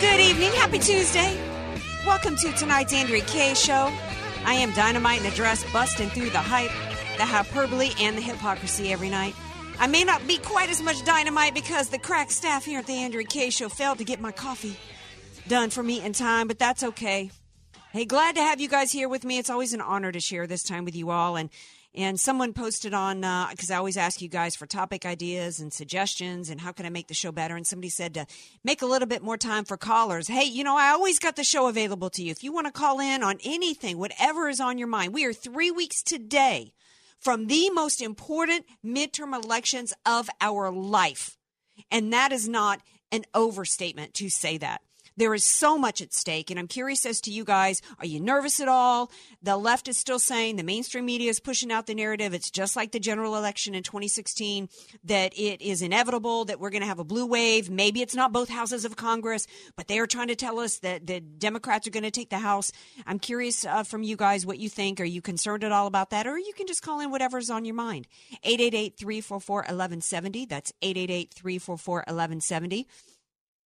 Good evening. Happy Tuesday. Welcome to tonight's Andrea Kay Show. I am dynamite in a dress, busting through the hype, the hyperbole, and the hypocrisy every night. I may not be quite as much dynamite because the crack staff here at the Andrea Kay Show failed to get my coffee done for me in time, but that's okay. Hey, glad to have you guys here with me. It's always an honor to share this time with you all. And someone posted on, because I always ask you guys for topic ideas and suggestions and how can I make the show better. And somebody said to make a little bit more time for callers. Hey, you know, I always got the show available to you. If you want to call in on anything, whatever is on your mind, we are 3 weeks today from the most important midterm elections of our life. And that is not an overstatement to say that. There is so much at stake, and I'm curious as to you guys, are you nervous at all? The left is still saying, the mainstream media is pushing out the narrative, it's just like the general election in 2016, that it is inevitable, that we're going to have a blue wave. Maybe it's not both houses of Congress, but they are trying to tell us that the Democrats are going to take the House. I'm curious from you guys what you think. Are you concerned at all about that? Or you can just call in whatever's on your mind. 888-344-1170. That's 888-344-1170.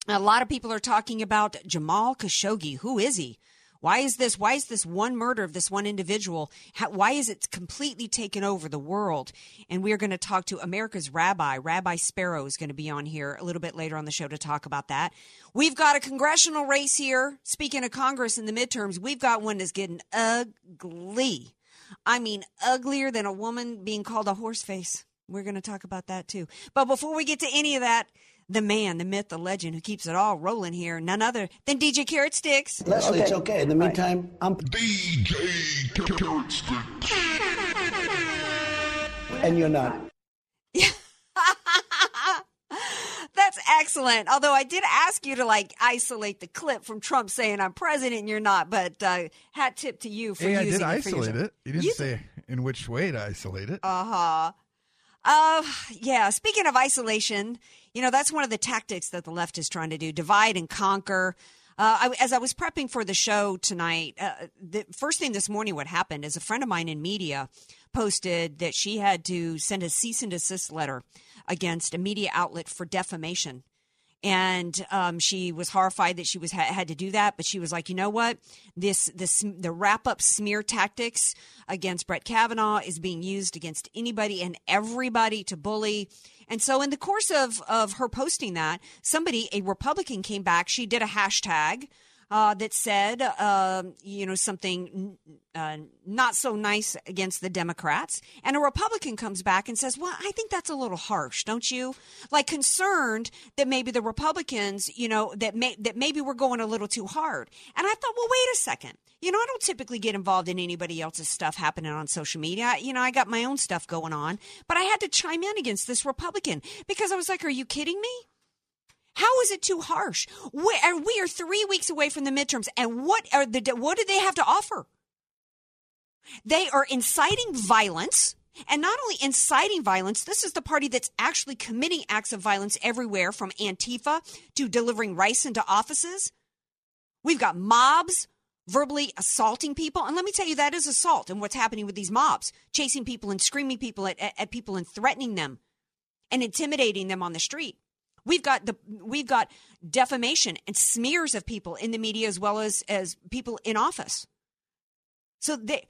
A lot of people are talking about Jamal Khashoggi. Who is he? Why is this? Why is this one murder of this one individual? Why is it completely taken over the world? And we are going to talk to America's rabbi. Rabbi Spero is going to be on here a little bit later on the show to talk about that. We've got a congressional race here. Speaking of Congress in the midterms, we've got one that's getting ugly. I mean, uglier than a woman being called a horse face. We're going to talk about that, too. But before we get to any of that, the man, the myth, the legend who keeps it all rolling here, none other than DJ Carrot Sticks. Leslie, okay. It's okay. In the meantime, right. I'm DJ Carrot Sticks. And you're not. That's excellent. Although I did ask you to, isolate the clip from Trump saying I'm president and you're not, but hat tip to you for using it. Yeah, I did isolate it. You didn't say in which way to isolate it. Uh-huh. Yeah, speaking of isolation, you know, that's one of the tactics that the left is trying to do, divide and conquer. As I was prepping for the show tonight, the first thing this morning what happened is a friend of mine in media posted that she had to send a cease and desist letter against a media outlet for defamation. And she was horrified that she was had to do that. But she was like, you know what? The wrap-up smear tactics against Brett Kavanaugh is being used against anybody and everybody to bully. And so in the course of her posting that, somebody, a Republican, came back. She did a hashtag that said, something not so nice against the Democrats. And a Republican comes back and says, well, I think that's a little harsh, don't you? Concerned that maybe the Republicans, that maybe we're going a little too hard. And I thought, well, wait a second. I don't typically get involved in anybody else's stuff happening on social media. I got my own stuff going on. But I had to chime in against this Republican because I was like, are you kidding me? How is it too harsh? We are 3 weeks away from the midterms, and what do they have to offer? They are inciting violence, and not only inciting violence, this is the party that's actually committing acts of violence everywhere, from Antifa to delivering rice into offices. We've got mobs verbally assaulting people, and let me tell you, that is assault, and what's happening with these mobs, chasing people and screaming people at people and threatening them and intimidating them on the street. We've got defamation and smears of people in the media as well as people in office. So they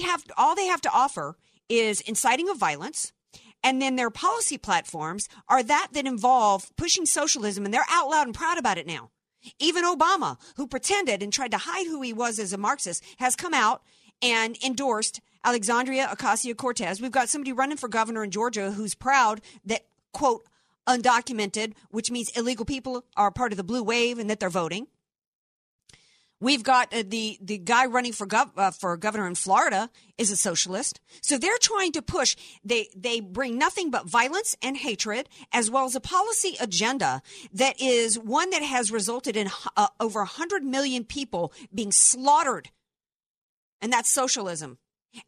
have all they have to offer is inciting of violence. And then their policy platforms are that involve pushing socialism, and they're out loud and proud about it now. Even Obama, who pretended and tried to hide who he was as a Marxist, has come out and endorsed Alexandria Ocasio-Cortez. We've got somebody running for governor in Georgia who's proud that, quote, undocumented, which means illegal people are part of the blue wave and that they're voting. We've got the guy running for governor in Florida is a socialist. So they're trying to push. They bring nothing but violence and hatred, as well as a policy agenda that is one that has resulted in over 100 million people being slaughtered. And that's socialism.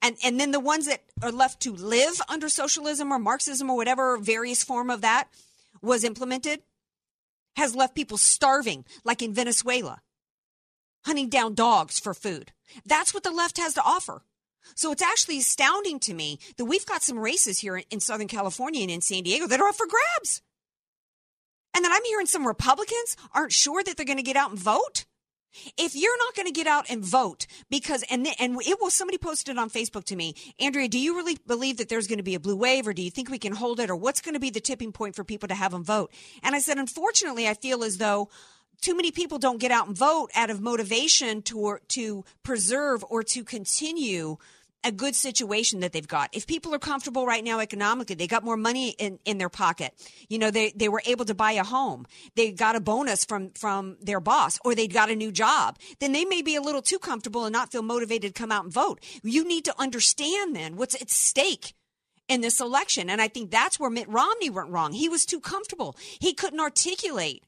And then the ones that are left to live under socialism or Marxism or whatever various form of that was implemented has left people starving, like in Venezuela. Hunting down dogs for food. That's what the left has to offer. So it's actually astounding to me that we've got some races here in Southern California and in San Diego that are up for grabs. And then I'm hearing some Republicans aren't sure that they're going to get out and vote. If you're not going to get out and vote because, and it was, somebody posted on Facebook to me, Andrea, do you really believe that there's going to be a blue wave, or do you think we can hold it, or what's going to be the tipping point for people to have them vote? And I said, unfortunately, I feel as though too many people don't get out and vote out of motivation to preserve or to continue a good situation that they've got. If people are comfortable right now economically, they got more money in their pocket. You know, they were able to buy a home. They got a bonus from their boss, or they got a new job. Then they may be a little too comfortable and not feel motivated to come out and vote. You need to understand then what's at stake in this election. And I think that's where Mitt Romney went wrong. He was too comfortable. He couldn't articulate.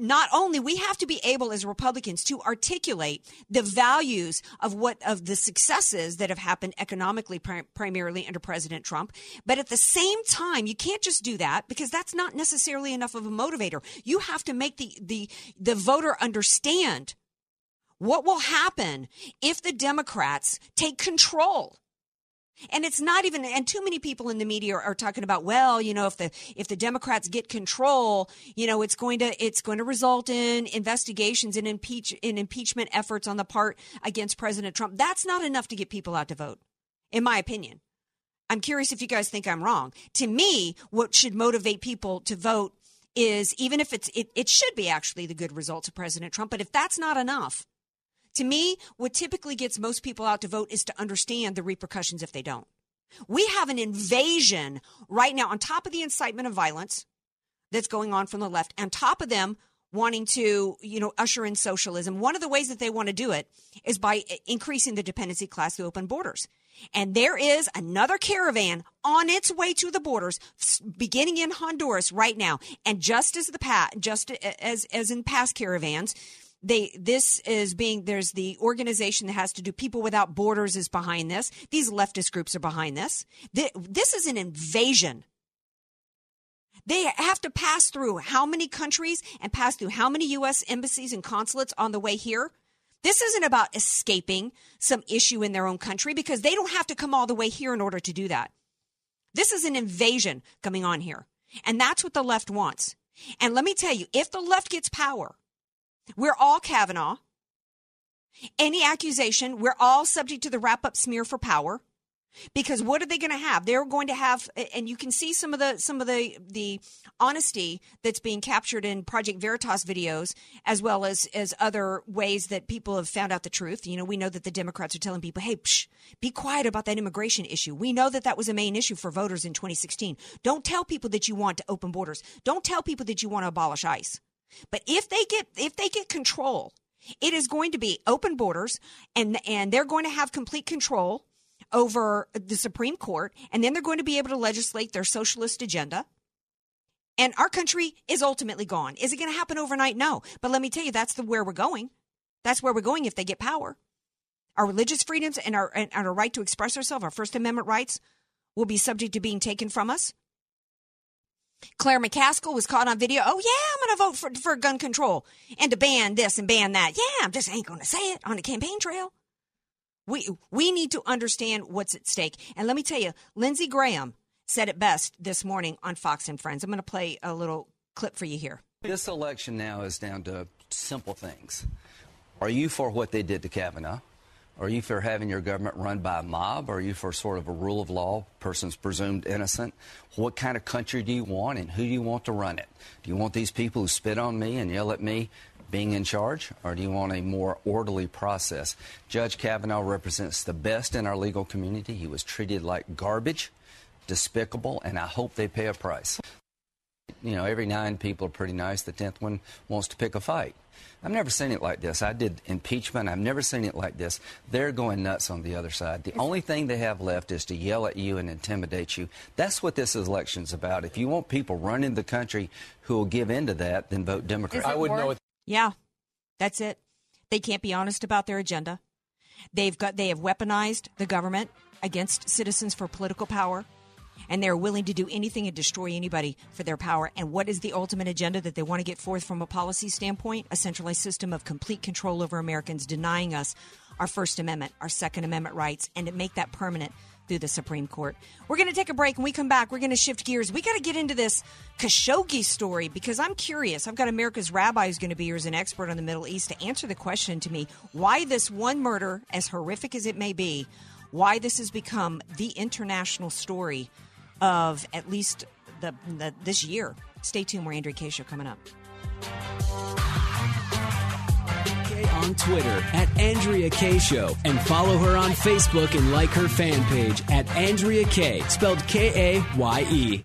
Not only we have to be able as Republicans to articulate the values of the successes that have happened economically primarily under President Trump, but at the same time, you can't just do that because that's not necessarily enough of a motivator. You have to make the voter understand what will happen if the Democrats take control. And it's not even, and too many people in the media are talking about, well, you know, if the Democrats get control, you know, it's going to result in investigations and impeachment efforts on the part against President Trump. That's not enough to get people out to vote, in my opinion. I'm curious if you guys think I'm wrong. To me, what should motivate people to vote is, even if it should be actually the good results of President Trump, but if that's not enough. To me, what typically gets most people out to vote is to understand the repercussions if they don't. We have an invasion right now on top of the incitement of violence that's going on from the left, on top of them wanting to, you know, usher in socialism. One of the ways that they want to do it is by increasing the dependency class to open borders. And there is another caravan on its way to the borders, beginning in Honduras right now. And just as in past caravans, there's the organization that has to do People Without Borders is behind this. These leftist groups are behind this. This is an invasion. They have to pass through how many countries and pass through how many U.S. embassies and consulates on the way here. This isn't about escaping some issue in their own country because they don't have to come all the way here in order to do that. This is an invasion coming on here. And that's what the left wants. And let me tell you, if the left gets power, we're all Kavanaugh. Any accusation, we're all subject to the wrap-up smear for power. Because what are they going to have? They're going to have, and you can see some of the honesty that's being captured in Project Veritas videos, as well as other ways that people have found out the truth. You know, we know that the Democrats are telling people, hey, be quiet about that immigration issue. We know that was a main issue for voters in 2016. Don't tell people that you want to open borders. Don't tell people that you want to abolish ICE. But if they get control, it is going to be open borders, and they're going to have complete control over the Supreme Court, and then they're going to be able to legislate their socialist agenda. And our country is ultimately gone. Is it going to happen overnight? No. But let me tell you, that's where we're going. That's where we're going if they get power. Our religious freedoms and our right to express ourselves, our First Amendment rights, will be subject to being taken from us. Claire McCaskill was caught on video. Oh, yeah, I'm going to vote for gun control and to ban this and ban that. Yeah, I'm just ain't going to say it on the campaign trail. We need to understand what's at stake. And let me tell you, Lindsey Graham said it best this morning on Fox and Friends. I'm going to play a little clip for you here. This election now is down to simple things. Are you for what they did to Kavanaugh? Are you for having your government run by a mob? Are you for sort of a rule of law, persons presumed innocent? What kind of country do you want, and who do you want to run it? Do you want these people who spit on me and yell at me being in charge, or do you want a more orderly process? Judge Kavanaugh represents the best in our legal community. He was treated like garbage, despicable, and I hope they pay a price. You know, every 9 people are pretty nice. The 10th one wants to pick a fight. I've never seen it like this. I did impeachment. I've never seen it like this. They're going nuts on the other side. The only thing they have left is to yell at you and intimidate you. That's what this election's about. If you want people running the country who will give in to that, then vote Democrat. I wouldn't know. Yeah, that's it. They can't be honest about their agenda. They have weaponized the government against citizens for political power. And they're willing to do anything and destroy anybody for their power. And what is the ultimate agenda that they want to get forth from a policy standpoint? A centralized system of complete control over Americans, denying us our First Amendment, our Second Amendment rights, and to make that permanent through the Supreme Court. We're going to take a break. When we come back, we're going to shift gears. We got to get into this Khashoggi story because I'm curious. I've got America's rabbi who's going to be here as an expert on the Middle East to answer the question to me, why this one murder, as horrific as it may be, why this has become the international story of at least this year. Stay tuned. We're Andrea Kay Show coming up. On Twitter at Andrea Kay Show, and follow her on Facebook and like her fan page at Andrea Kay, spelled K-A-Y-E.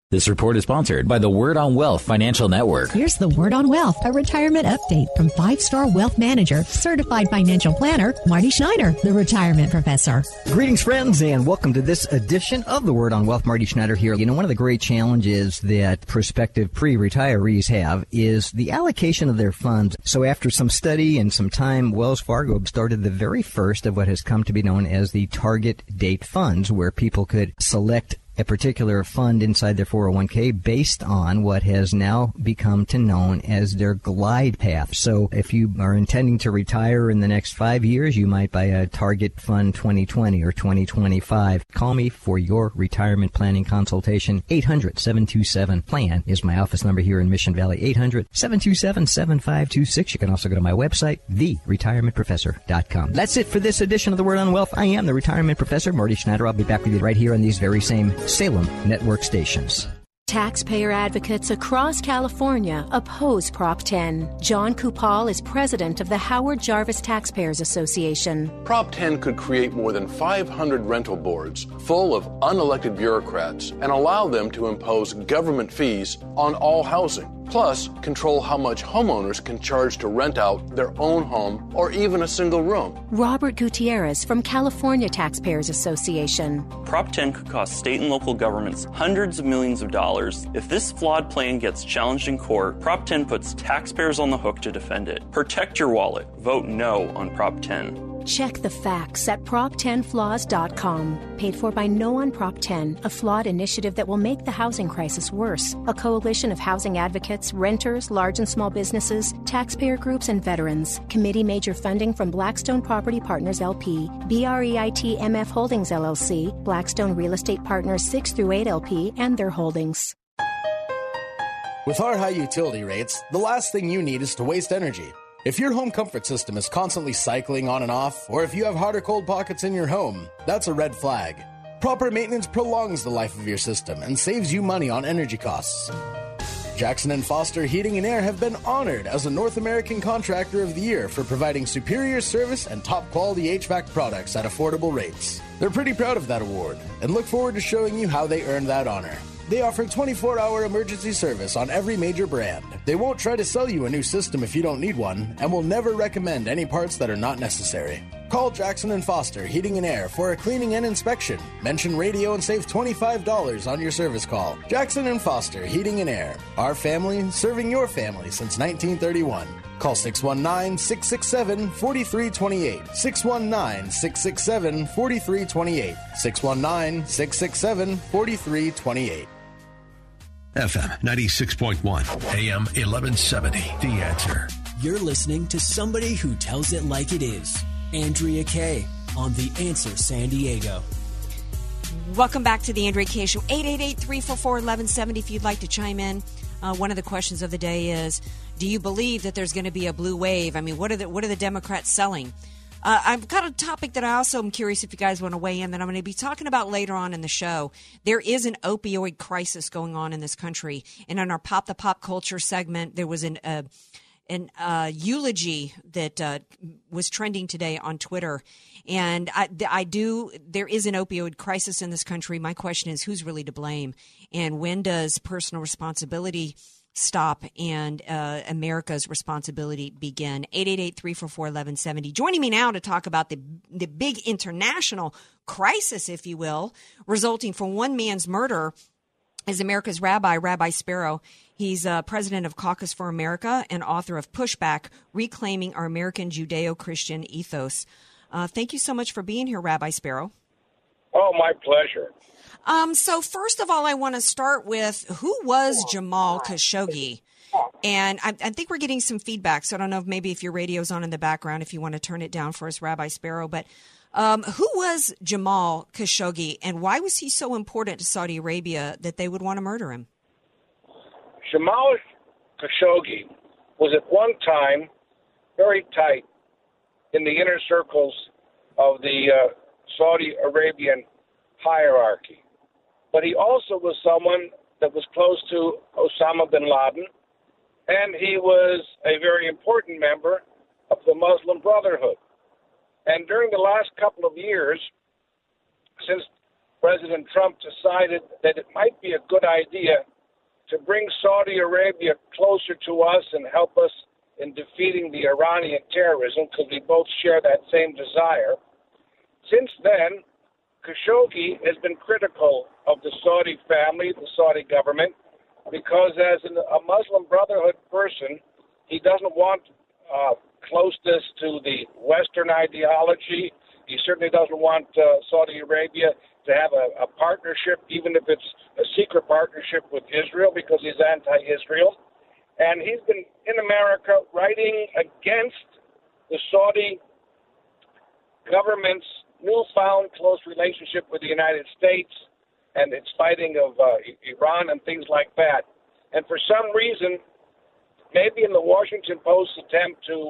This report is sponsored by the Word on Wealth Financial Network. Here's the Word on Wealth, a retirement update from 5-star wealth manager, certified financial planner, Marty Schneider, the retirement professor. Greetings, friends, and welcome to this edition of the Word on Wealth. Marty Schneider here. You know, one of the great challenges that prospective pre-retirees have is the allocation of their funds. So after some study and some time, Wells Fargo started the very first of what has come to be known as the target date funds, where people could select a particular fund inside their 401k based on what has now become to known as their glide path. So if you are intending to retire in the next 5 years, you might buy a target fund 2020 or 2025. Call me for your retirement planning consultation. 800-727-PLAN is my office number here in Mission Valley. 800-727-7526. You can also go to my website, theretirementprofessor.com. That's it for this edition of The Word on Wealth. I am the retirement professor, Marty Schneider. I'll be back with you right here on these very same Salem Network stations. Taxpayer advocates across California oppose Prop 10. John Kupal is president of the Howard Jarvis Taxpayers Association. Prop 10 could create more than 500 rental boards full of unelected bureaucrats and allow them to impose government fees on all housing, plus control how much homeowners can charge to rent out their own home or even a single room. Robert Gutierrez from California Taxpayers Association. Prop 10 could cost state and local governments hundreds of millions of dollars. If this flawed plan gets challenged in court, Prop 10 puts taxpayers on the hook to defend it. Protect your wallet. Vote no on Prop 10. Check the facts at prop10flaws.com. Paid for by No on Prop 10, a flawed initiative that will make the housing crisis worse. A coalition of housing advocates, renters, large and small businesses, taxpayer groups, and veterans. Committee major funding from Blackstone Property Partners LP, BREIT MF Holdings LLC, Blackstone Real Estate Partners 6 through 8 LP, and their holdings. With our high utility rates, the last thing you need is to waste energy. If your home comfort system is constantly cycling on and off, or if you have hot or cold pockets in your home, that's a red flag. Proper maintenance prolongs the life of your system and saves you money on energy costs. Jackson and Foster Heating and Air have been honored as a North American Contractor of the Year for providing superior service and top-quality HVAC products at affordable rates. They're pretty proud of that award and look forward to showing you how they earned that honor. They offer 24-hour emergency service on every major brand. They won't try to sell you a new system if you don't need one, and will never recommend any parts that are not necessary. Call Jackson and Foster Heating and Air for a cleaning and inspection. Mention radio and save $25 on your service call. Jackson and Foster Heating and Air. Our family serving your family since 1931. Call 619-667-4328. 619-667-4328. 619-667-4328. FM 96.1, AM 1170, The Answer. You're listening to somebody who tells it like it is. Andrea Kay on The Answer San Diego. Welcome back to The Andrea Kay Show. 888-344-1170 if you'd like to chime in. One of the questions of the day is, do you believe that there's going to be a blue wave? I mean, what are the Democrats selling? I've got a topic that I also am curious if you guys want to weigh in that I'm going to be talking about later on in the show. There is an opioid crisis going on in this country. And in our Pop the Pop Culture segment, there was an eulogy that was trending today on Twitter. And there is an opioid crisis in this country. My question is, who's really to blame? And when does personal responsibility stop and America's responsibility begin? 888-344-1170. Joining me now to talk about the big international crisis, if you will, resulting from one man's murder is America's rabbi, Rabbi Spero. He's president of Caucus for America and author of Pushback, Reclaiming Our American Judeo-Christian Ethos. Thank you so much for being here, Rabbi Spero. Oh, my pleasure. So first of all, I want to start with who was Jamal Khashoggi? And I think we're getting some feedback, so I don't know if maybe if your radio's on in the background, if you want to turn it down for us, Rabbi Spero. But who was Jamal Khashoggi, and why was he so important to Saudi Arabia that they would want to murder him? Jamal Khashoggi was at one time very tight in the inner circles of the Saudi Arabian hierarchy. But he also was someone that was close to Osama bin Laden, and he was a very important member of the Muslim Brotherhood. And during the last couple of years, since President Trump decided that it might be a good idea to bring Saudi Arabia closer to us and help us in defeating the Iranian terrorism, because we both share that same desire, since then, Khashoggi has been critical of the Saudi family, the Saudi government, because as a Muslim Brotherhood person, he doesn't want closeness to the Western ideology. He certainly doesn't want Saudi Arabia to have a partnership, even if it's a secret partnership with Israel, because he's anti-Israel. And he's been in America writing against the Saudi government's newfound close relationship with the United States and its fighting of Iran and things like that. And for some reason, maybe in the Washington Post's attempt to,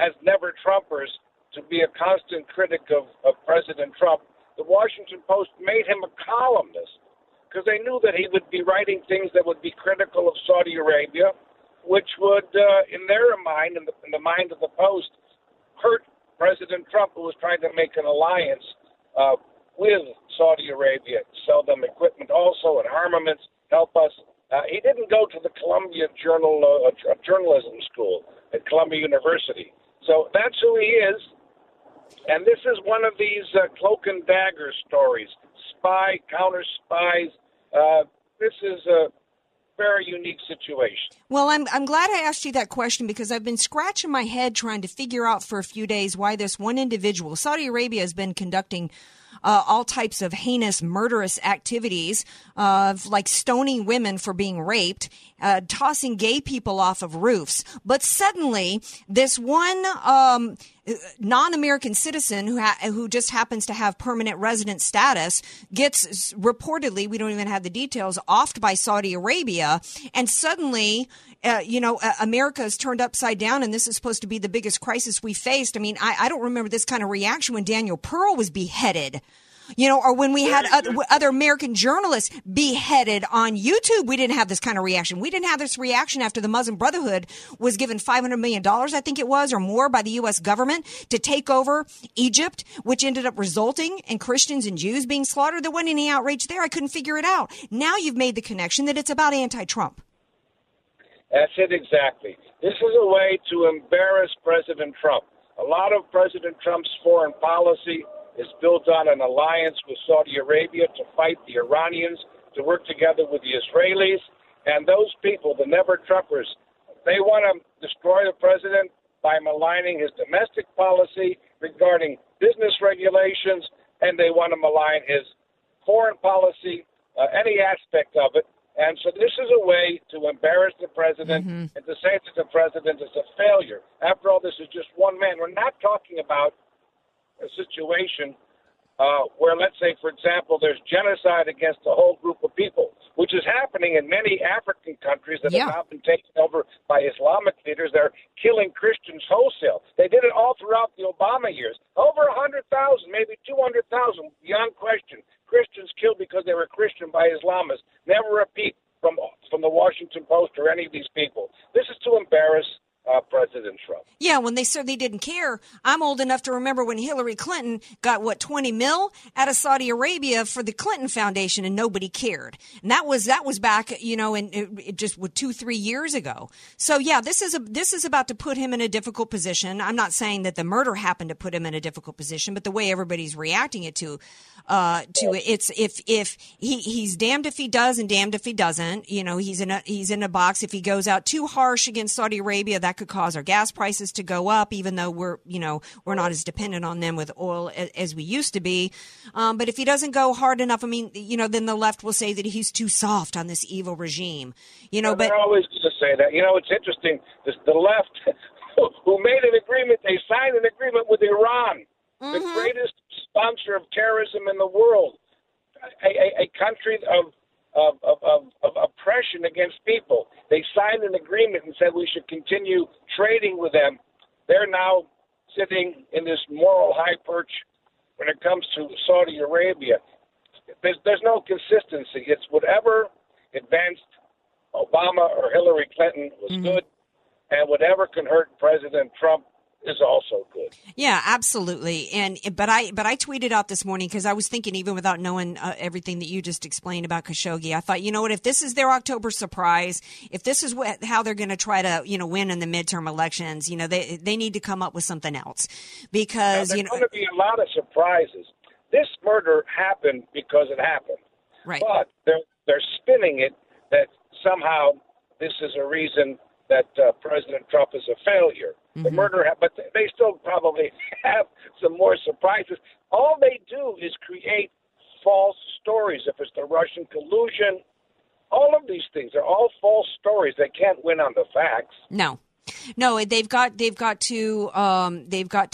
as never Trumpers, to be a constant critic of President Trump, the Washington Post made him a columnist because they knew that he would be writing things that would be critical of Saudi Arabia, which would, in their mind, in the mind of the Post, hurt President Trump, who was trying to make an alliance with Saudi Arabia, sell them equipment also and armaments, help us. He didn't go to the Columbia Journalism School at Columbia University. So that's who he is. And this is one of these cloak and dagger stories, spy, counter spies. This is a very unique situation. Well, I'm glad I asked you that question because I've been scratching my head trying to figure out for a few days why this one individual, Saudi Arabia has been conducting all types of heinous, murderous activities of like stoning women for being raped, tossing gay people off of roofs. But suddenly this one non-American citizen who just happens to have permanent resident status gets reportedly, we don't even have the details, offed by Saudi Arabia. And suddenly, America is turned upside down, and this is supposed to be the biggest crisis we faced. I mean, I don't remember this kind of reaction when Daniel Pearl was beheaded, or when we had other American journalists beheaded on YouTube. We didn't have this kind of reaction. We didn't have this reaction after the Muslim Brotherhood was given $500 million, I think it was, or more by the U.S. government to take over Egypt, which ended up resulting in Christians and Jews being slaughtered. There wasn't any outrage there. I couldn't figure it out. Now you've made the connection that it's about anti-Trump. That's it exactly. This is a way to embarrass President Trump. A lot of President Trump's foreign policy is built on an alliance with Saudi Arabia to fight the Iranians, to work together with the Israelis. And those people, the never-Trumpers, they want to destroy the president by maligning his domestic policy regarding business regulations, and they want to malign his foreign policy, any aspect of it. And so this is a way to embarrass the president and to say that the president is a failure. After all, this is just one man. We're not talking about a situation where, let's say, for example, there's genocide against a whole group of people, which is happening in many African countries that have now been taken over by Islamic leaders. They're killing Christians wholesale. They did it all throughout the Obama years. Over 100,000, maybe 200,000, beyond question, Christians killed because they were Christian by Islamists. Never a peep from the Washington Post or any of these people. This is to embarrass President Trump. Yeah, when they said they didn't care. I'm old enough to remember when Hillary Clinton got, $20 million out of Saudi Arabia for the Clinton Foundation, and nobody cared. And that was back, just 2-3 years ago. So yeah, this is about to put him in a difficult position. I'm not saying that the murder happened to put him in a difficult position, but the way everybody's reacting it to it's if he's damned if he does and damned if he doesn't. He's in a box. If he goes out too harsh against Saudi Arabia, that could cause our gas prices to go up, even though we're not as dependent on them with oil as we used to be. But if he doesn't go hard enough, then the left will say that he's too soft on this evil regime. They're always going to say that. It's interesting. The left, who made an agreement, they signed an agreement with Iran, the greatest sponsor of terrorism in the world, a country of oppression against people. They signed an agreement and said we should continue trading with them. They're now sitting in this moral high perch when it comes to Saudi Arabia. There's no consistency. It's whatever advanced Obama or Hillary Clinton was good, and whatever can hurt President Trump is also good. Yeah, absolutely. But I tweeted out this morning because I was thinking, even without knowing everything that you just explained about Khashoggi, I thought, you know what, if this is their October surprise, if this is how they're going to try to win in the midterm elections, they need to come up with something else, because there's going to be a lot of surprises. This murder happened because it happened, right? But they're spinning it that somehow this is a reason that President Trump is a failure. The murder, but they still probably have some more surprises. All they do is create false stories. If it's the Russian collusion, all of these things are all false stories. They can't win on the facts. No, they've got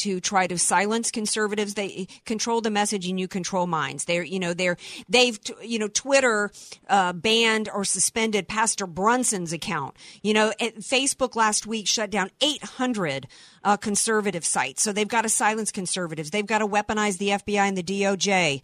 to try to silence conservatives. They control the message, and you control minds. They've Twitter banned or suspended Pastor Brunson's account. Facebook last week shut down 800 conservative sites. So they've got to silence conservatives. They've got to weaponize the FBI and the DOJ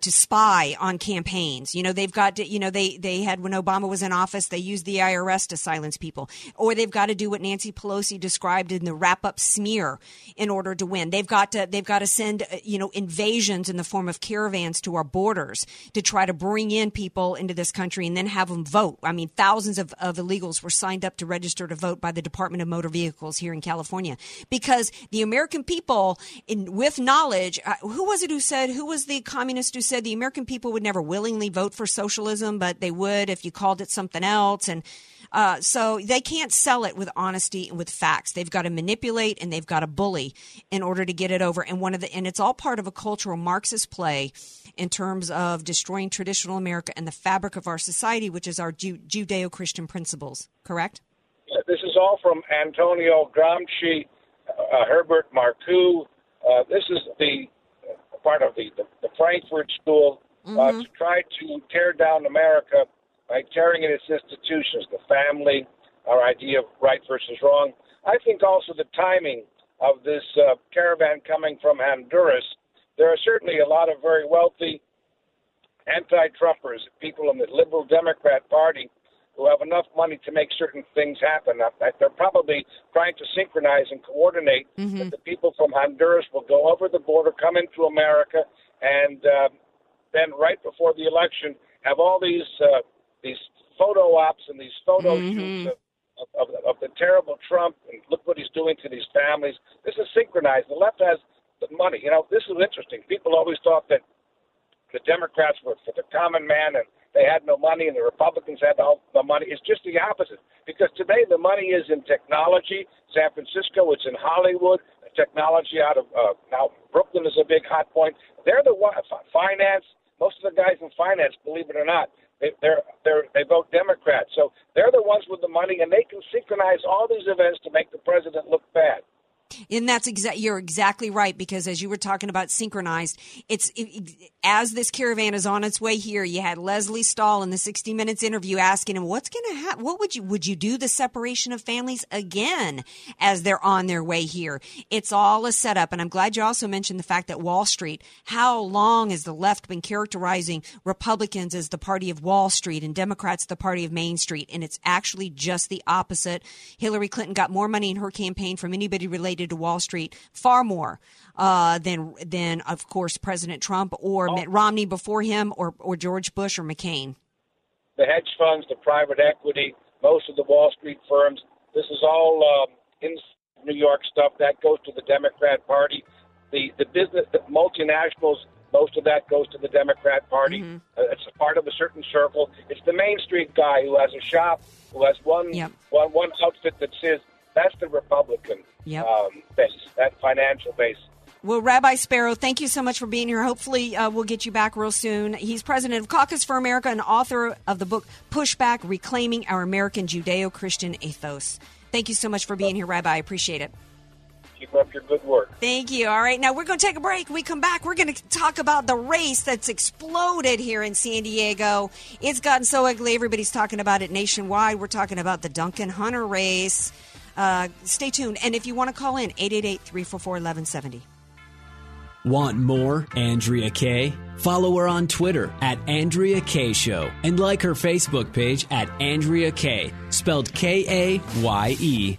to spy on campaigns. They've got to, they had, when Obama was in office, they used the IRS to silence people, or they've got to do what Nancy Pelosi described in the wrap-up smear in order to win. They've got to send invasions in the form of caravans to our borders to try to bring in people into this country and then have them vote. I mean, thousands of illegals were signed up to register to vote by the Department of Motor Vehicles here in California, because the American people, with knowledge, who was the communist who said the American people would never willingly vote for socialism, but they would if you called it something else? And So they can't sell it with honesty and with facts. They've got to manipulate and they've got to bully in order to get it over. And it's all part of a cultural Marxist play in terms of destroying traditional America and the fabric of our society, which is our Judeo-Christian principles. Correct? This is all from Antonio Gramsci, Herbert Marcuse. This is the part of the Frankfurt School to try to tear down America by tearing in its institutions, the family, our idea of right versus wrong. I think also the timing of this caravan coming from Honduras. There are certainly a lot of very wealthy anti-Trumpers, people in the Liberal Democrat Party who have enough money to make certain things happen. They're probably trying to synchronize and coordinate that the people from Honduras will go over the border, come into America, and then right before the election have all these photo ops and these photo shoots of the terrible Trump, and look what he's doing to these families. This is synchronized. The left has the money. You know, this is interesting. People always thought that the Democrats were for the common man and they had no money, and the Republicans had all the money. It's just the opposite, because today the money is in technology. San Francisco, it's in Hollywood. Technology out of now Brooklyn is a big hot point. They're the one. Finance. Most of the guys in finance, believe it or not, they vote Democrat. So they're the ones with the money, and they can synchronize all these events to make the president look bad. And that's you're exactly right, because as you were talking about synchronized, as this caravan is on its way here, you had Leslie Stahl in the 60 Minutes interview asking him, what's going to happen? What would you do the separation of families again as they're on their way here? It's all a setup. And I'm glad you also mentioned the fact that Wall Street, how long has the left been characterizing Republicans as the party of Wall Street and Democrats the party of Main Street? And it's actually just the opposite. Hillary Clinton got more money in her campaign from anybody related to Wall Street, far more than, of course, President Trump or Mitt Romney before him or George Bush or McCain. The hedge funds, the private equity, most of the Wall Street firms, this is all in New York stuff. That goes to the Democrat Party. The business, the multinationals, most of that goes to the Democrat Party. It's a part of a certain circle. It's the Main Street guy who has a shop, who has one outfit that's his. That's the Republican base, that financial base. Well, Rabbi Spero, thank you so much for being here. Hopefully we'll get you back real soon. He's president of Caucus for America and author of the book Pushback, Reclaiming Our American Judeo-Christian Ethos. Thank you so much for being here, Rabbi. I appreciate it. Keep up your good work. Thank you. All right. Now we're going to take a break. We come back. We're going to talk about the race that's exploded here in San Diego. It's gotten so ugly. Everybody's talking about it nationwide. We're talking about the Duncan Hunter race. Stay tuned. And if you want to call in, 888-344-1170. Want more Andrea Kay? Follow her on Twitter at Andrea Kay Show and like her Facebook page at Andrea Kay, spelled K-A-Y-E.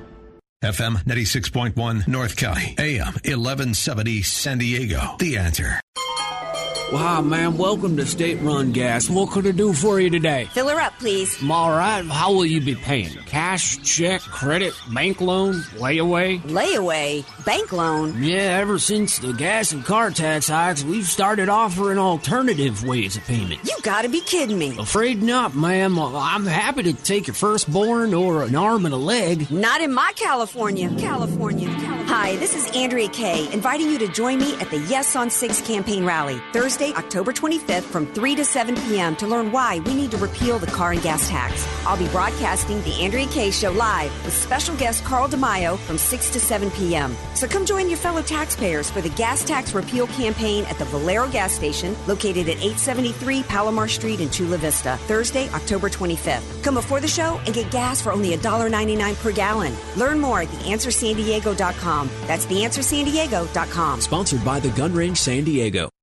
FM 96.1 North County, AM 1170 San Diego. The Answer. Wow, ma'am, welcome to state-run gas. What could I do for you today? Fill her up, please. All right, how will you be paying? Cash, check, credit, bank loan, layaway? Layaway? Bank loan? Yeah, ever since the gas and car tax hikes, we've started offering alternative ways of payment. You gotta be kidding me. Afraid not, ma'am. I'm happy to take your firstborn or an arm and a leg. Not in my California. Hi, this is Andrea Kay, inviting you to join me at the Yes on 6 campaign rally, Thursday, October 25th from 3 to 7 p.m. to learn why we need to repeal the car and gas tax. I'll be broadcasting the Andrea Kay Show live with special guest Carl DeMaio from 6 to 7 p.m. So come join your fellow taxpayers for the gas tax repeal campaign at the Valero gas station located at 873 Palomar Street in Chula Vista, Thursday, October 25th. Come before the show and get gas for only $1.99 per gallon. Learn more at theanswersandiego.com. That's theanswersandiego.com. Sponsored by the Gun Range San Diego.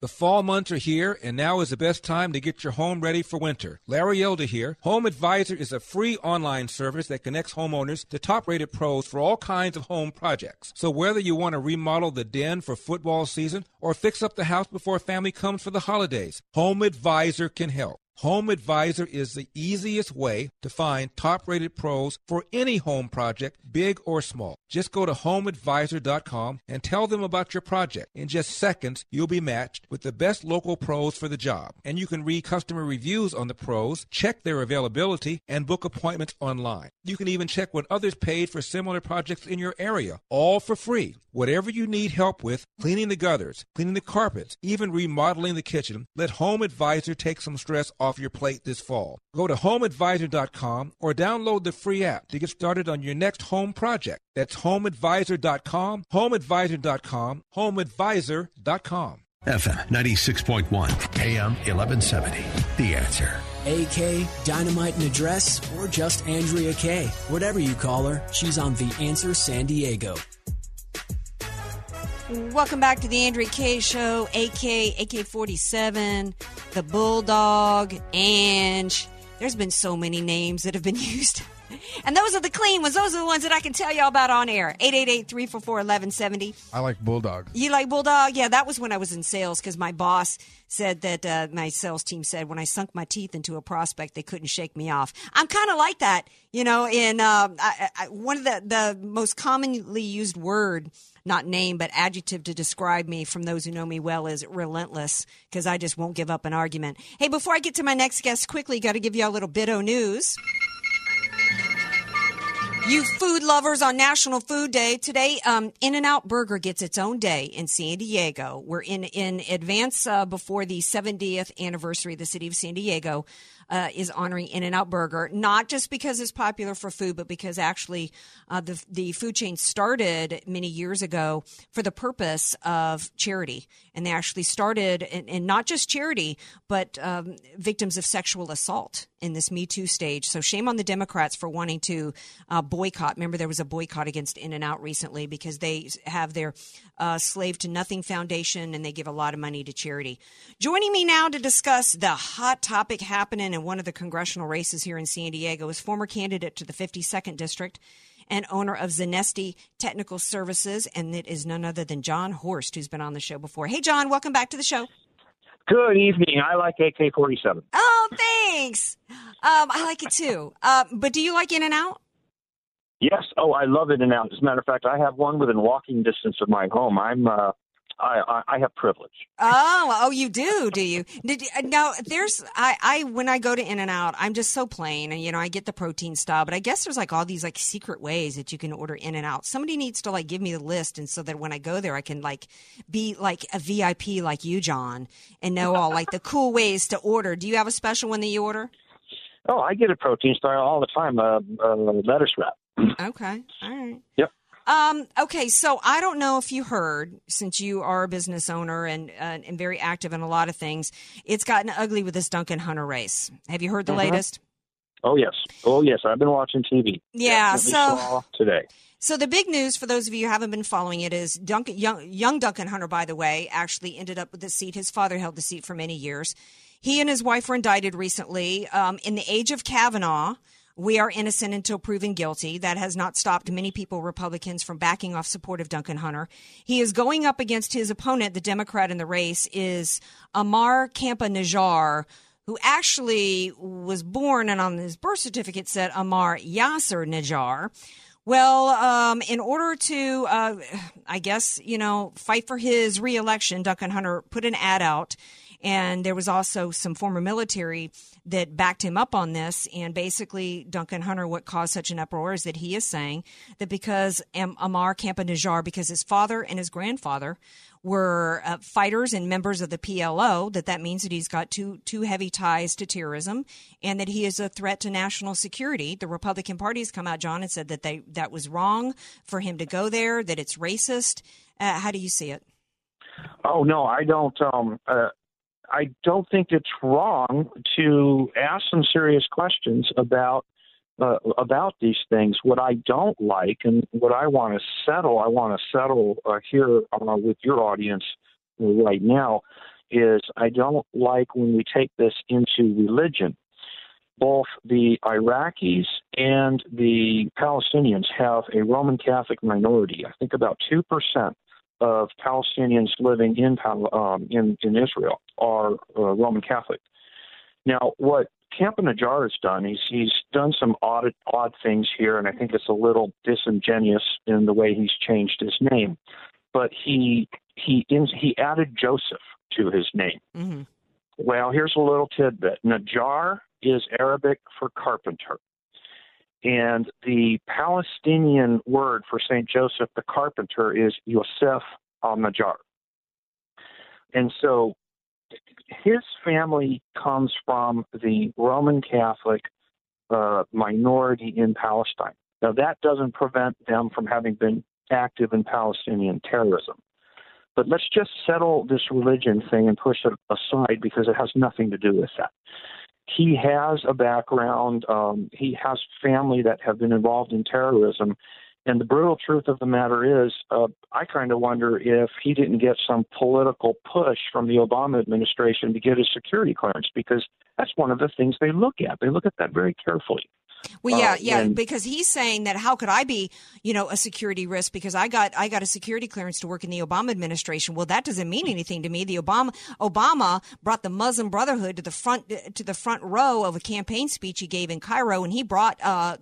The fall months are here, and now is the best time to get your home ready for winter. Larry Elder here. Home Advisor is a free online service that connects homeowners to top-rated pros for all kinds of home projects. So whether you want to remodel the den for football season or fix up the house before family comes for the holidays, Home Advisor can help. Home Advisor is the easiest way to find top-rated pros for any home project, big or small. Just go to homeadvisor.com and tell them about your project. In just seconds, you'll be matched with the best local pros for the job. And you can read customer reviews on the pros, check their availability, and book appointments online. You can even check what others paid for similar projects in your area, all for free. Whatever you need help with, cleaning the gutters, cleaning the carpets, even remodeling the kitchen, let Home Advisor take some stress off your plate this fall. Go to homeadvisor.com or download the free app to get started on your next home project. That's homeadvisor.com, homeadvisor.com, homeadvisor.com. FM 96.1, AM 1170. The Answer. AK, Dynamite and Address, or just Andrea Kay. Whatever you call her, she's on The Answer San Diego. Welcome back to the Andrea Kay Show. AK-47, the Bulldog, Ange. There's been so many names that have been used. And those are the clean ones. Those are the ones that I can tell y'all about on air. 888-344-1170. I like Bulldog. You like Bulldog? Yeah, that was when I was in sales because my boss said that my sales team said when I sunk my teeth into a prospect, they couldn't shake me off. I'm kind of like that. You know, in one of the most commonly used word, not name, but adjective to describe me from those who know me well is relentless, because I just won't give up an argument. Hey, before I get to my next guest, quickly got to give you a little Bitto news. You food lovers, on National Food Day today, In-N-Out Burger gets its own day in San Diego. We're in advance before the 70th anniversary. The city of San Diego is honoring In-N-Out Burger, not just because it's popular for food, but because actually the food chain started many years ago for the purpose of charity. And they actually started, and not just charity, but victims of sexual assault in this Me Too stage. So shame on the Democrats for wanting to boycott. Remember, there was a boycott against In-N-Out recently because they have their Slave to Nothing Foundation, and they give a lot of money to charity. Joining me now to discuss the hot topic happening in one of the congressional races here in San Diego is former candidate to the 52nd District and owner of Zenesti Technical Services, and it is none other than John Horst, who's been on the show before. Hey, John, welcome back to the show. Good evening. I like AK-47. Oh, thanks. I like it, too. But do you like In-N-Out? Yes. Oh, I love In-N-Out. As a matter of fact, I have one within walking distance of my home. I have privilege. Oh, you do? Do you? Now, there's when I go to In-N-Out, I'm just so plain, and I get the protein style. But I guess there's all these secret ways that you can order In-N-Out. Somebody needs to give me the list, and so that when I go there, I can be a VIP like you, John, and know all the cool ways to order. Do you have a special one that you order? Oh, I get a protein style all the time. Lettuce wrap. Okay. All right. Yep. Okay, so I don't know if you heard, since you are a business owner and very active in a lot of things, it's gotten ugly with this Duncan Hunter race. Have you heard the latest? Oh, yes. I've been watching TV. Yeah, so today. So the big news for those of you who haven't been following it is young Duncan Hunter, by the way, actually ended up with the seat. His father held the seat for many years. He and his wife were indicted recently. In the age of Kavanaugh, we are innocent until proven guilty. That has not stopped many people, Republicans, from backing off support of Duncan Hunter. He is going up against his opponent, the Democrat in the race, is Ammar Campa-Najjar, who actually was born and on his birth certificate said Ammar Yasser Najjar. Well, in order to, I guess, fight for his reelection, Duncan Hunter put an ad out. And there was also some former military that backed him up on this. And basically, Duncan Hunter, what caused such an uproar is that he is saying that because Ammar Campa-Najjar, because his father and his grandfather were fighters and members of the PLO, that means that he's got too heavy ties to terrorism and that he is a threat to national security. The Republican Party has come out, John, and said that that was wrong for him to go there, that it's racist. How do you see it? Oh, no, I don't. I don't think it's wrong to ask some serious questions about these things. What I don't like and what I want to settle here with your audience right now is I don't like when we take this into religion. Both the Iraqis and the Palestinians have a Roman Catholic minority. I think about 2%. Of Palestinians living in Israel are Roman Catholic. Now, what Campa-Najjar has done is he's done some odd things here, and I think it's a little disingenuous in the way he's changed his name. But he added Joseph to his name. Mm-hmm. Well, here's a little tidbit. Najjar is Arabic for carpenter. And the Palestinian word for St. Joseph the carpenter is Yosef al-Najjar. And so his family comes from the Roman Catholic minority in Palestine. Now, that doesn't prevent them from having been active in Palestinian terrorism. But let's just settle this religion thing and push it aside because it has nothing to do with that. He has a background. He has family that have been involved in terrorism. And the brutal truth of the matter is, I kind of wonder if he didn't get some political push from the Obama administration to get his security clearance, because that's one of the things they look at. They look at that very carefully. Well, because he's saying that how could I be, a security risk because I got a security clearance to work in the Obama administration. Well, that doesn't mean anything to me. The Obama brought the Muslim Brotherhood to the front row of a campaign speech he gave in Cairo, and he brought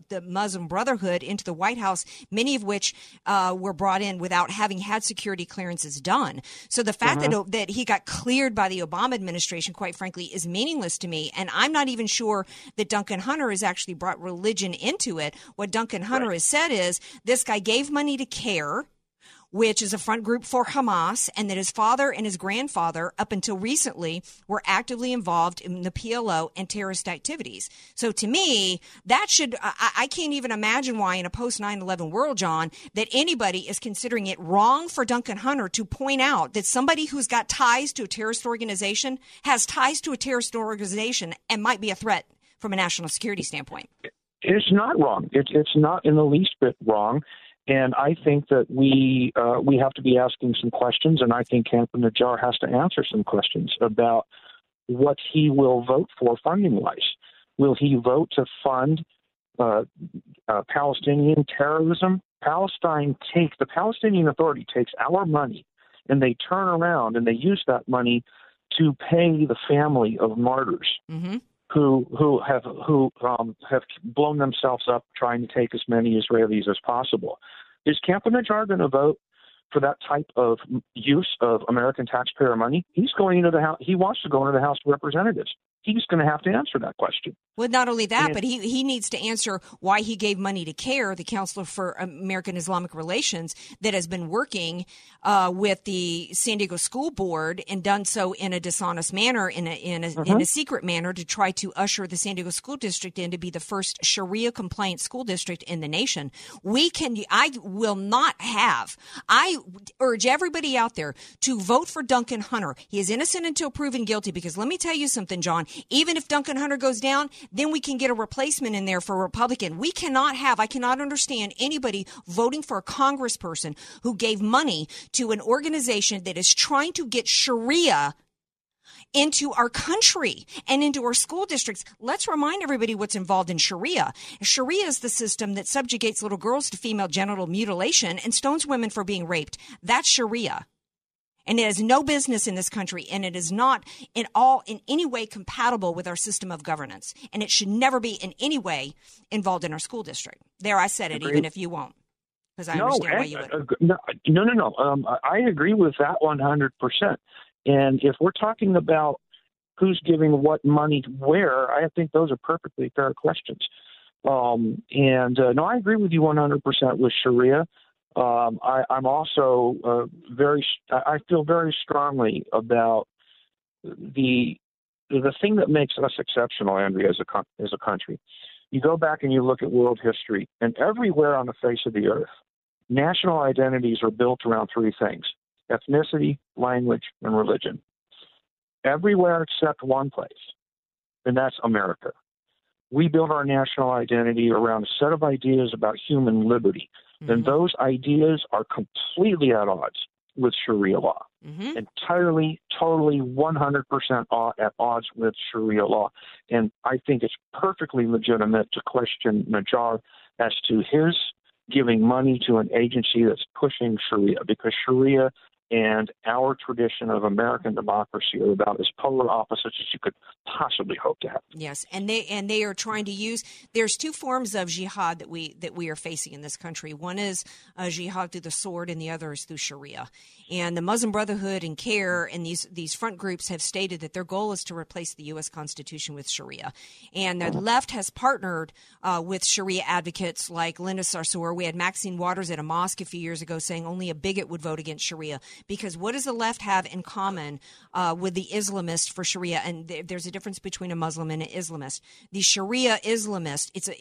the Muslim Brotherhood into the White House, many of which were brought in without having had security clearances done. So the fact that he got cleared by the Obama administration, quite frankly, is meaningless to me. And I'm not even sure that Duncan Hunter has actually brought religion into it. What Duncan Hunter has said is this guy gave money to CARE, which is a front group for Hamas, and that his father and his grandfather, up until recently, were actively involved in the PLO and terrorist activities. So to me, that should – I can't even imagine why in a post-9/11 world, John, that anybody is considering it wrong for Duncan Hunter to point out that somebody who's got ties to a terrorist organization has ties to a terrorist organization and might be a threat from a national security standpoint. It's not wrong. It's not in the least bit wrong. And I think that we have to be asking some questions, and I think Campa-Najjar has to answer some questions about what he will vote for funding-wise. Will he vote to fund Palestinian terrorism? The Palestinian Authority takes our money, and they turn around and they use that money to pay the family of martyrs. Mm-hmm. Who have blown themselves up trying to take as many Israelis as possible. Is Campa-Najjar going to vote for that type of use of American taxpayer money? He wants to go into the House of Representatives. He's going to have to answer that question. Well, not only that, but he needs to answer why he gave money to CARE, the Council for American Islamic Relations, that has been working with the San Diego School Board and done so in a dishonest manner, in a secret manner, to try to usher the San Diego School District in to be the first Sharia compliant school district in the nation. I urge everybody out there to vote for Duncan Hunter. He is innocent until proven guilty, because let me tell you something, John, even if Duncan Hunter goes down, then we can get a replacement in there for a Republican. I cannot understand anybody voting for a congressperson who gave money to an organization that is trying to get Sharia into our country and into our school districts. Let's remind everybody what's involved in Sharia. Sharia is the system that subjugates little girls to female genital mutilation and stones women for being raped. That's Sharia. And it has no business in this country, and it is not in any way compatible with our system of governance. And it should never be in any way involved in our school district. There, I said it, even if you won't, because I understand why you would. No. I agree with that 100%. And if we're talking about who's giving what money where, I think those are perfectly fair questions. I agree with you 100% with Sharia. I'm also I feel very strongly about the thing that makes us exceptional, Andrea, as a country. You go back and you look at world history, and everywhere on the face of the earth, national identities are built around three things: ethnicity, language, and religion. Everywhere except one place, and that's America. We build our national identity around a set of ideas about human liberty, mm-hmm. and those ideas are completely at odds with Sharia law, mm-hmm. entirely, totally, 100% at odds with Sharia law. And I think it's perfectly legitimate to question Najjar as to his giving money to an agency that's pushing Sharia, because Sharia and our tradition of American democracy are about as polar opposites as you could possibly hope to have. Yes, and they are trying to use. There's two forms of jihad that we are facing in this country. One is jihad through the sword, and the other is through Sharia. And the Muslim Brotherhood and CARE and these front groups have stated that their goal is to replace the U.S. Constitution with Sharia. And the left has partnered with Sharia advocates like Linda Sarsour. We had Maxine Waters at a mosque a few years ago saying only a bigot would vote against Sharia. Because what does the left have in common with the Islamists for Sharia? And there's a difference between a Muslim and an Islamist. The Sharia Islamist, it's a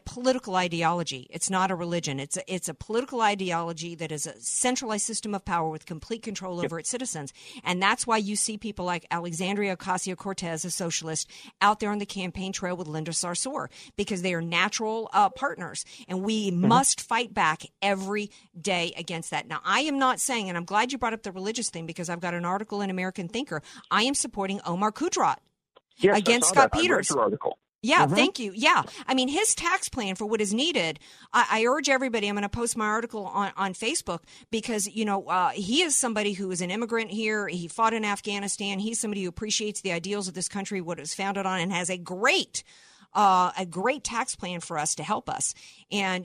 political ideology. It's not a religion. It's a political ideology that is a centralized system of power with complete control over its citizens. And that's why you see people like Alexandria Ocasio-Cortez, a socialist, out there on the campaign trail with Linda Sarsour, because they are natural partners. And we must fight back every day against that. Now, I am not saying, and I'm glad you brought up the religious thing, because I've got an article in American Thinker. I am supporting Omar Kudrat against Scott Peters. I read your article. Yeah, thank you. Yeah. I mean, his tax plan for what is needed, I urge everybody, I'm going to post my article on Facebook, because, he is somebody who is an immigrant here. He fought in Afghanistan. He's somebody who appreciates the ideals of this country, what it was founded on, and has a great tax plan for us to help us. And,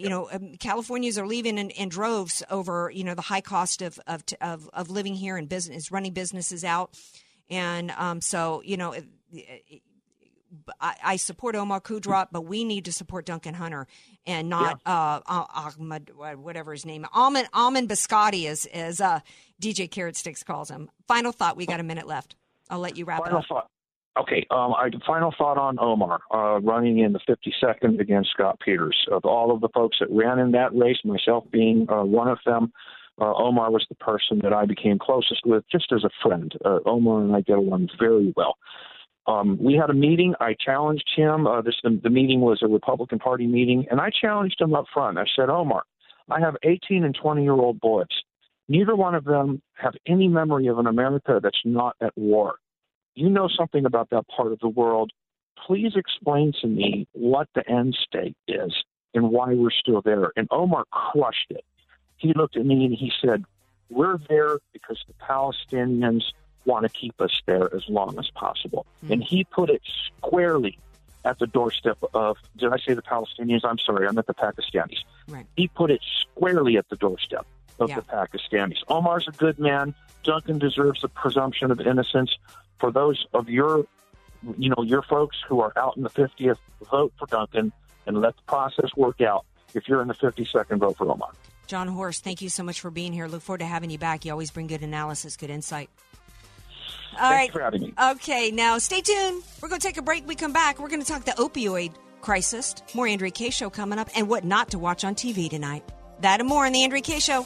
Californians are leaving in droves over, the high cost of living here and business, running businesses out. And I support Omar Kudrat, but we need to support Duncan Hunter and not Ahmed, whatever his name, Almond Biscotti, as DJ Carrot Sticks calls him. Final thought. We got a minute left. I'll let you wrap it up. Final thought. Okay, final thought on Omar running in the 52nd against Scott Peters. Of all of the folks that ran in that race, myself being one of them, Omar was the person that I became closest with, just as a friend. Omar and I get along very well. We had a meeting. I challenged him. The meeting was a Republican Party meeting, and I challenged him up front. I said, Omar, I have 18- and 20-year-old boys. Neither one of them have any memory of an America that's not at war. You know something about that part of the world. Please explain to me what the end state is and why we're still there. And Omar crushed it. He looked at me and he said, we're there because the Palestinians want to keep us there as long as possible. Mm-hmm. And he put it squarely at the doorstep of, did I say the Palestinians? I'm sorry, I meant the Pakistanis. Right. He put it squarely at the doorstep of the Pakistanis. Omar's a good man. Duncan deserves the presumption of innocence. For those of your you know, your folks who are out in the 50th, vote for Duncan and let the process work out. If you're in the 52nd, vote for Omar. John Horst, thank you so much for being here. Look forward to having you back. You always bring good analysis, good insight. All right. Thanks for having me. Okay, now stay tuned. We're going to take a break. We come back, we're going to talk the opioid crisis. More Andrea Kay Show coming up, and what not to watch on TV tonight. That and more on The Andrea Kay Show.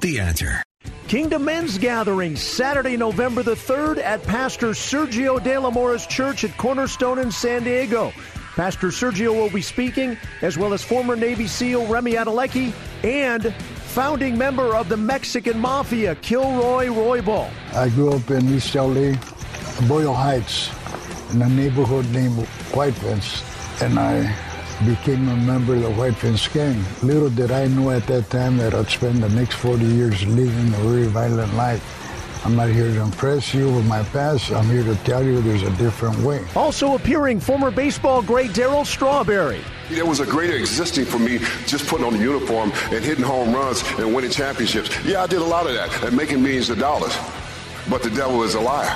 The Answer. Kingdom Men's Gathering, Saturday, November the 3rd at Pastor Sergio De La Mora's Church at Cornerstone in San Diego. Pastor Sergio will be speaking, as well as former Navy SEAL Remy Adelecki and founding member of the Mexican Mafia, Kilroy Roybal. I grew up in East L.A., Boyle Heights, in a neighborhood named White Fence, and I became a member of the White Fence Gang. Little did I know at that time that I'd spend the next 40 years living a very violent life. I'm not here to impress you with my past. I'm here to tell you there's a different way. Also appearing, former baseball great Darryl Strawberry. There was a greater existing for me just putting on the uniform and hitting home runs and winning championships. Yeah, I did a lot of that and making millions of dollars. But the devil is a liar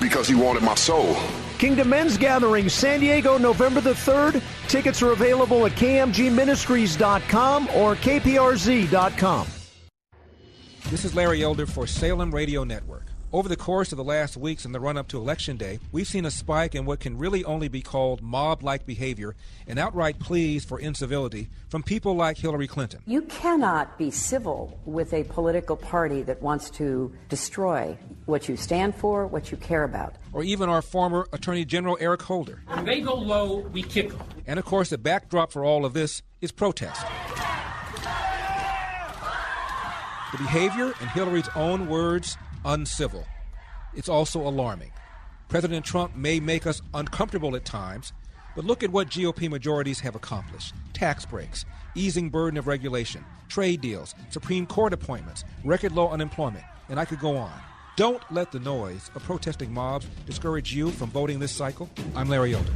because he wanted my soul. Kingdom Men's Gathering, San Diego, November the 3rd. Tickets are available at kmgministries.com or kprz.com. This is Larry Elder for Salem Radio Network. Over the course of the last weeks in the run-up to Election Day, we've seen a spike in what can really only be called mob-like behavior and outright pleas for incivility from people like Hillary Clinton. You cannot be civil with a political party that wants to destroy what you stand for, what you care about. Or even our former Attorney General Eric Holder. When they go low, we kick them. And of course, the backdrop for all of this is protest. The behavior, in Hillary's own words, uncivil. It's also alarming. President Trump may make us uncomfortable at times, but look at what GOP majorities have accomplished. Tax breaks, easing burden of regulation, trade deals, Supreme Court appointments, record low unemployment, and I could go on. Don't let the noise of protesting mobs discourage you from voting this cycle. I'm Larry Elder.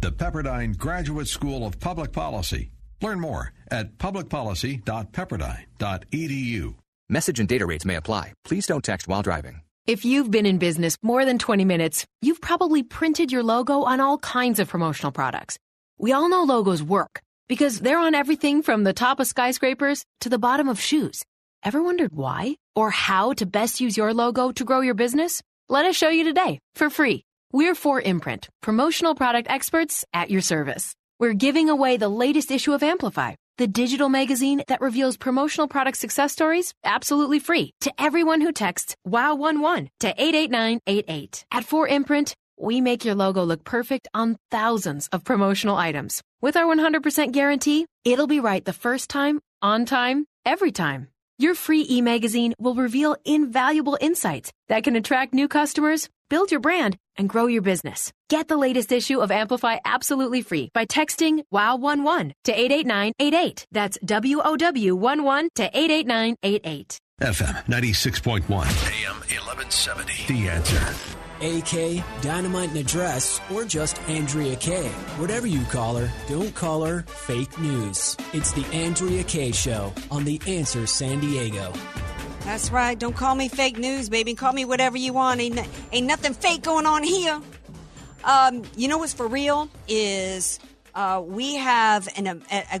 The Pepperdine Graduate School of Public Policy. Learn more at publicpolicy.pepperdine.edu. Message and data rates may apply. Please don't text while driving. If you've been in business more than 20 minutes, you've probably printed your logo on all kinds of promotional products. We all know logos work because they're on everything from the top of skyscrapers to the bottom of shoes. Ever wondered why or how to best use your logo to grow your business? Let us show you today for free. We're 4imprint, promotional product experts at your service. We're giving away the latest issue of Amplify, the digital magazine that reveals promotional product success stories absolutely free to everyone who texts WOW11 to 88988. At 4imprint, we make your logo look perfect on thousands of promotional items. With our 100% guarantee, it'll be right the first time, on time, every time. Your free e-magazine will reveal invaluable insights that can attract new customers, build your brand, and grow your business. Get the latest issue of Amplify absolutely free by texting WOW11 to 88988. That's WOW11 to 88988. FM 96.1. AM 1170. The Answer. AK, Dynamite and Address, or just Andrea Kay. Whatever you call her, don't call her fake news. It's The Andrea Kay Show on The Answer San Diego. That's right. Don't call me fake news, baby. Call me whatever you want. Ain't nothing fake going on here. You know what's for real is we have a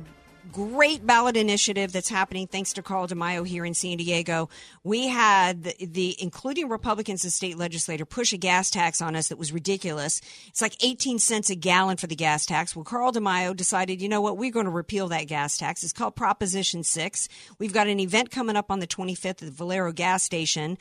great ballot initiative that's happening thanks to Carl DeMaio here in San Diego. We had the including Republicans and state legislator push a gas tax on us that was ridiculous. It's like 18 cents a gallon for the gas tax. Well, Carl DeMaio decided, you know what, we're going to repeal that gas tax. It's called Proposition 6. We've got an event coming up on the 25th at the Valero gas station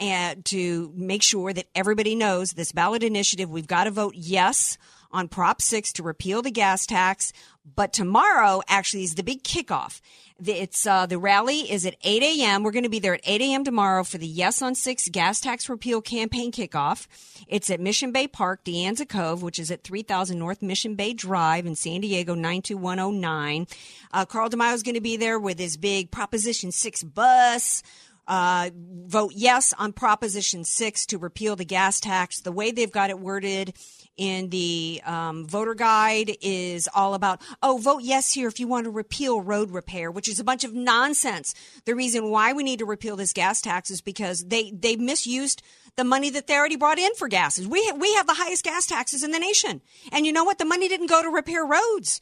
and to make sure that everybody knows this ballot initiative. We've got to vote yes on Prop 6 to repeal the gas tax. But tomorrow actually is the big kickoff. It's the rally is at 8 a.m. We're going to be there at 8 a.m. tomorrow for the Yes on 6 gas tax repeal campaign kickoff. It's at Mission Bay Park, De Anza Cove, which is at 3000 North Mission Bay Drive in San Diego, 92109. Carl DeMaio is going to be there with his big Proposition 6 bus. Vote yes on Proposition 6 to repeal the gas tax. The way they've got it worded in the voter guide is all about, vote yes here if you want to repeal road repair, which is a bunch of nonsense. The reason why we need to repeal this gas tax is because they misused the money that they already brought in for gases. We have the highest gas taxes in the nation. And you know what? The money didn't go to repair roads.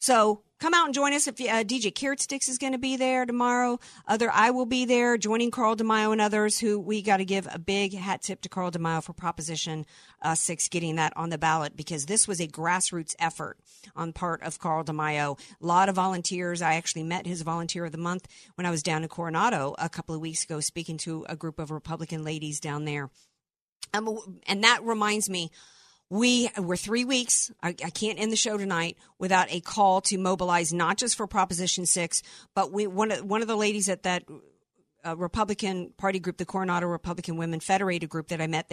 So come out and join us. If DJ Carrot Sticks is going to be there tomorrow. I will be there joining Carl DeMaio and others who we got to give a big hat tip to Carl DeMaio for Proposition 6, getting that on the ballot, because this was a grassroots effort on part of Carl DeMaio. A lot of volunteers. I actually met his volunteer of the month when I was down in Coronado a couple of weeks ago speaking to a group of Republican ladies down there. And that reminds me. We're 3 weeks, I can't end the show tonight without a call to mobilize not just for Proposition 6, but one of the ladies at that Republican Party group, the Coronado Republican Women Federated group that I met,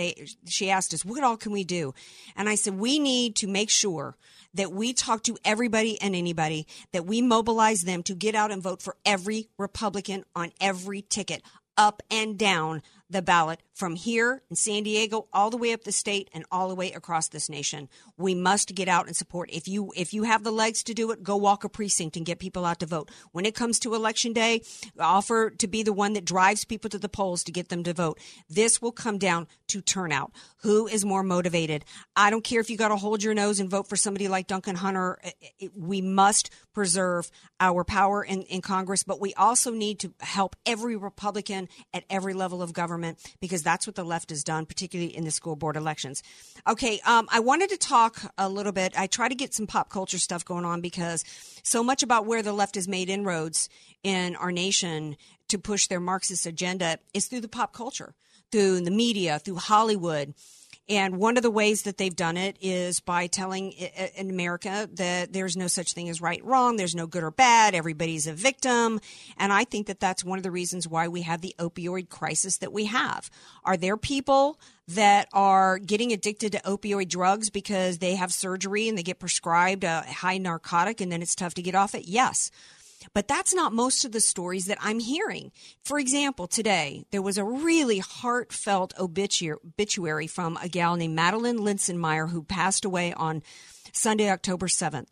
she asked us, what all can we do? And I said, we need to make sure that we talk to everybody and anybody, that we mobilize them to get out and vote for every Republican on every ticket, up and down the ballot from here in San Diego all the way up the state and all the way across this nation. We must get out and support. If you have the legs to do it, go walk a precinct and get people out to vote. When it comes to Election Day, offer to be the one that drives people to the polls to get them to vote. This will come down to turnout. Who is more motivated? I don't care if you got to hold your nose and vote for somebody like Duncan Hunter. We must preserve our power in Congress, but we also need to help every Republican at every level of government, because that's what the left has done, particularly in the school board elections. Okay, I wanted to talk a little bit. I try to get some pop culture stuff going on because so much about where the left has made inroads in our nation to push their Marxist agenda is through the pop culture, through the media, through Hollywood. And one of the ways that they've done it is by telling in America that there's no such thing as right, wrong. There's no good or bad. Everybody's a victim. And I think that that's one of the reasons why we have the opioid crisis that we have. Are there people that are getting addicted to opioid drugs because they have surgery and they get prescribed a high narcotic and then it's tough to get off it? Yes. But that's not most of the stories that I'm hearing. For example, today, there was a really heartfelt obituary from a gal named Madeline Linsenmeyer, who passed away on Sunday, October 7th.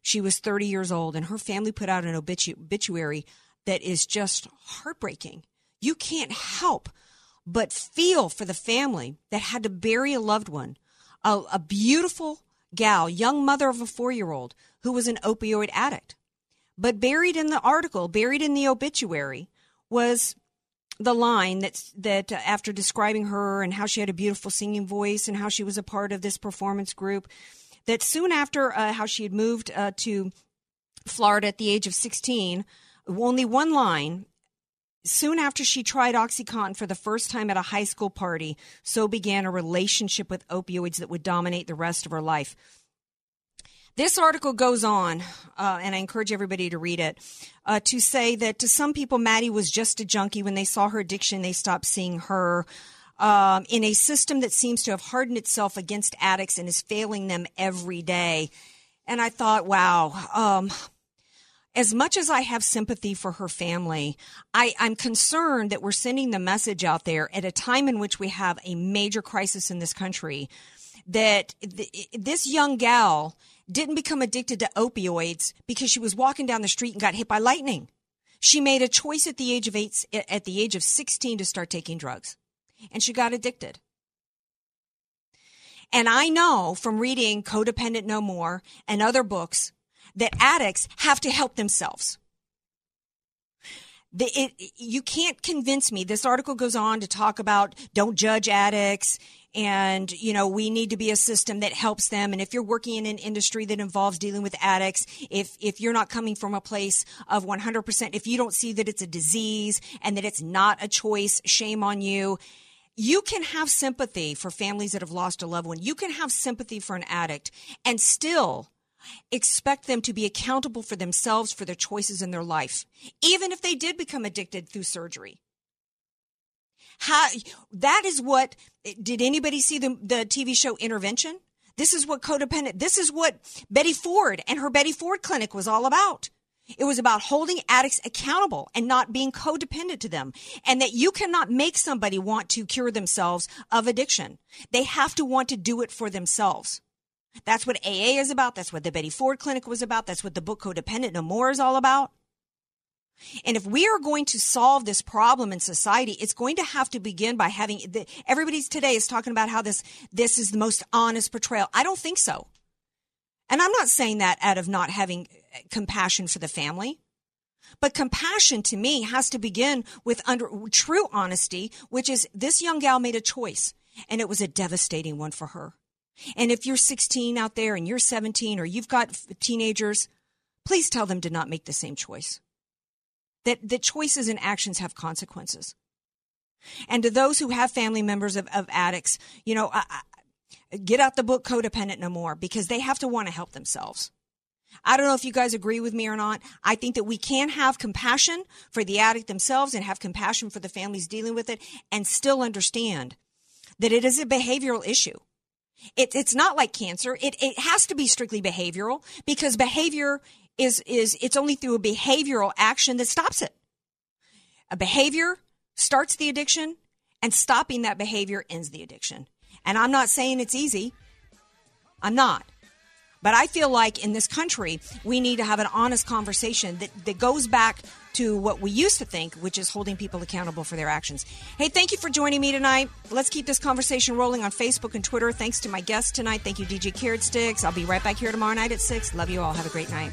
She was 30 years old, and her family put out an obituary that is just heartbreaking. You can't help but feel for the family that had to bury a loved one, a beautiful gal, young mother of a 4-year-old, who was an opioid addict. But buried in the article, buried in the obituary, was the line that after describing her and how she had a beautiful singing voice and how she was a part of this performance group, that soon after how she had moved to Florida at the age of 16, only one line, soon after she tried OxyContin for the first time at a high school party, so began a relationship with opioids that would dominate the rest of her life. This article goes on, and I encourage everybody to read it, to say that to some people, Maddie was just a junkie. When they saw her addiction, they stopped seeing her. In a system that seems to have hardened itself against addicts and is failing them every day. And I thought, wow, as much as I have sympathy for her family, I'm concerned that we're sending the message out there at a time in which we have a major crisis in this country that this young gal didn't become addicted to opioids because she was walking down the street and got hit by lightning. She made a choice at the age of 16 to start taking drugs, and she got addicted. And I know from reading Codependent No More and other books that addicts have to help themselves. You can't convince me. This article goes on to talk about don't judge addicts and, you know, we need to be a system that helps them. And if you're working in an industry that involves dealing with addicts, if you're not coming from a place of 100%, if you don't see that it's a disease and that it's not a choice, shame on you. You can have sympathy for families that have lost a loved one. You can have sympathy for an addict and still expect them to be accountable for themselves, for their choices in their life, even if they did become addicted through surgery. That is what, did anybody see the TV show Intervention? This is what codependent, this is what Betty Ford and her Betty Ford clinic was all about. It was about holding addicts accountable and not being codependent to them, and that you cannot make somebody want to cure themselves of addiction. They have to want to do it for themselves. That's what AA is about. That's what the Betty Ford Clinic was about. That's what the book Codependent No More is all about. And if we are going to solve this problem in society, it's going to have to begin by having everybody's today is talking about how this is the most honest portrayal. I don't think so. And I'm not saying that out of not having compassion for the family. But compassion to me has to begin with true honesty, which is this young gal made a choice, and it was a devastating one for her. And if you're 16 out there and you're 17 or you've got teenagers, please tell them to not make the same choice. That choices and actions have consequences. And to those who have family members of addicts, you know, get out the book Codependent No More, because they have to want to help themselves. I don't know if you guys agree with me or not. I think that we can have compassion for the addict themselves and have compassion for the families dealing with it and still understand that it is a behavioral issue. It's not like cancer. It has to be strictly behavioral, because behavior is it's only through a behavioral action that stops it. A behavior starts the addiction, and stopping that behavior ends the addiction. And I'm not saying it's easy. I'm not. But I feel like in this country, we need to have an honest conversation that goes back to what we used to think, which is holding people accountable for their actions. Hey, thank you for joining me tonight. Let's keep this conversation rolling on Facebook and Twitter. Thanks to my guests tonight. Thank you, DJ Carrot Sticks. I'll be right back here tomorrow night at 6. Love you all. Have a great night.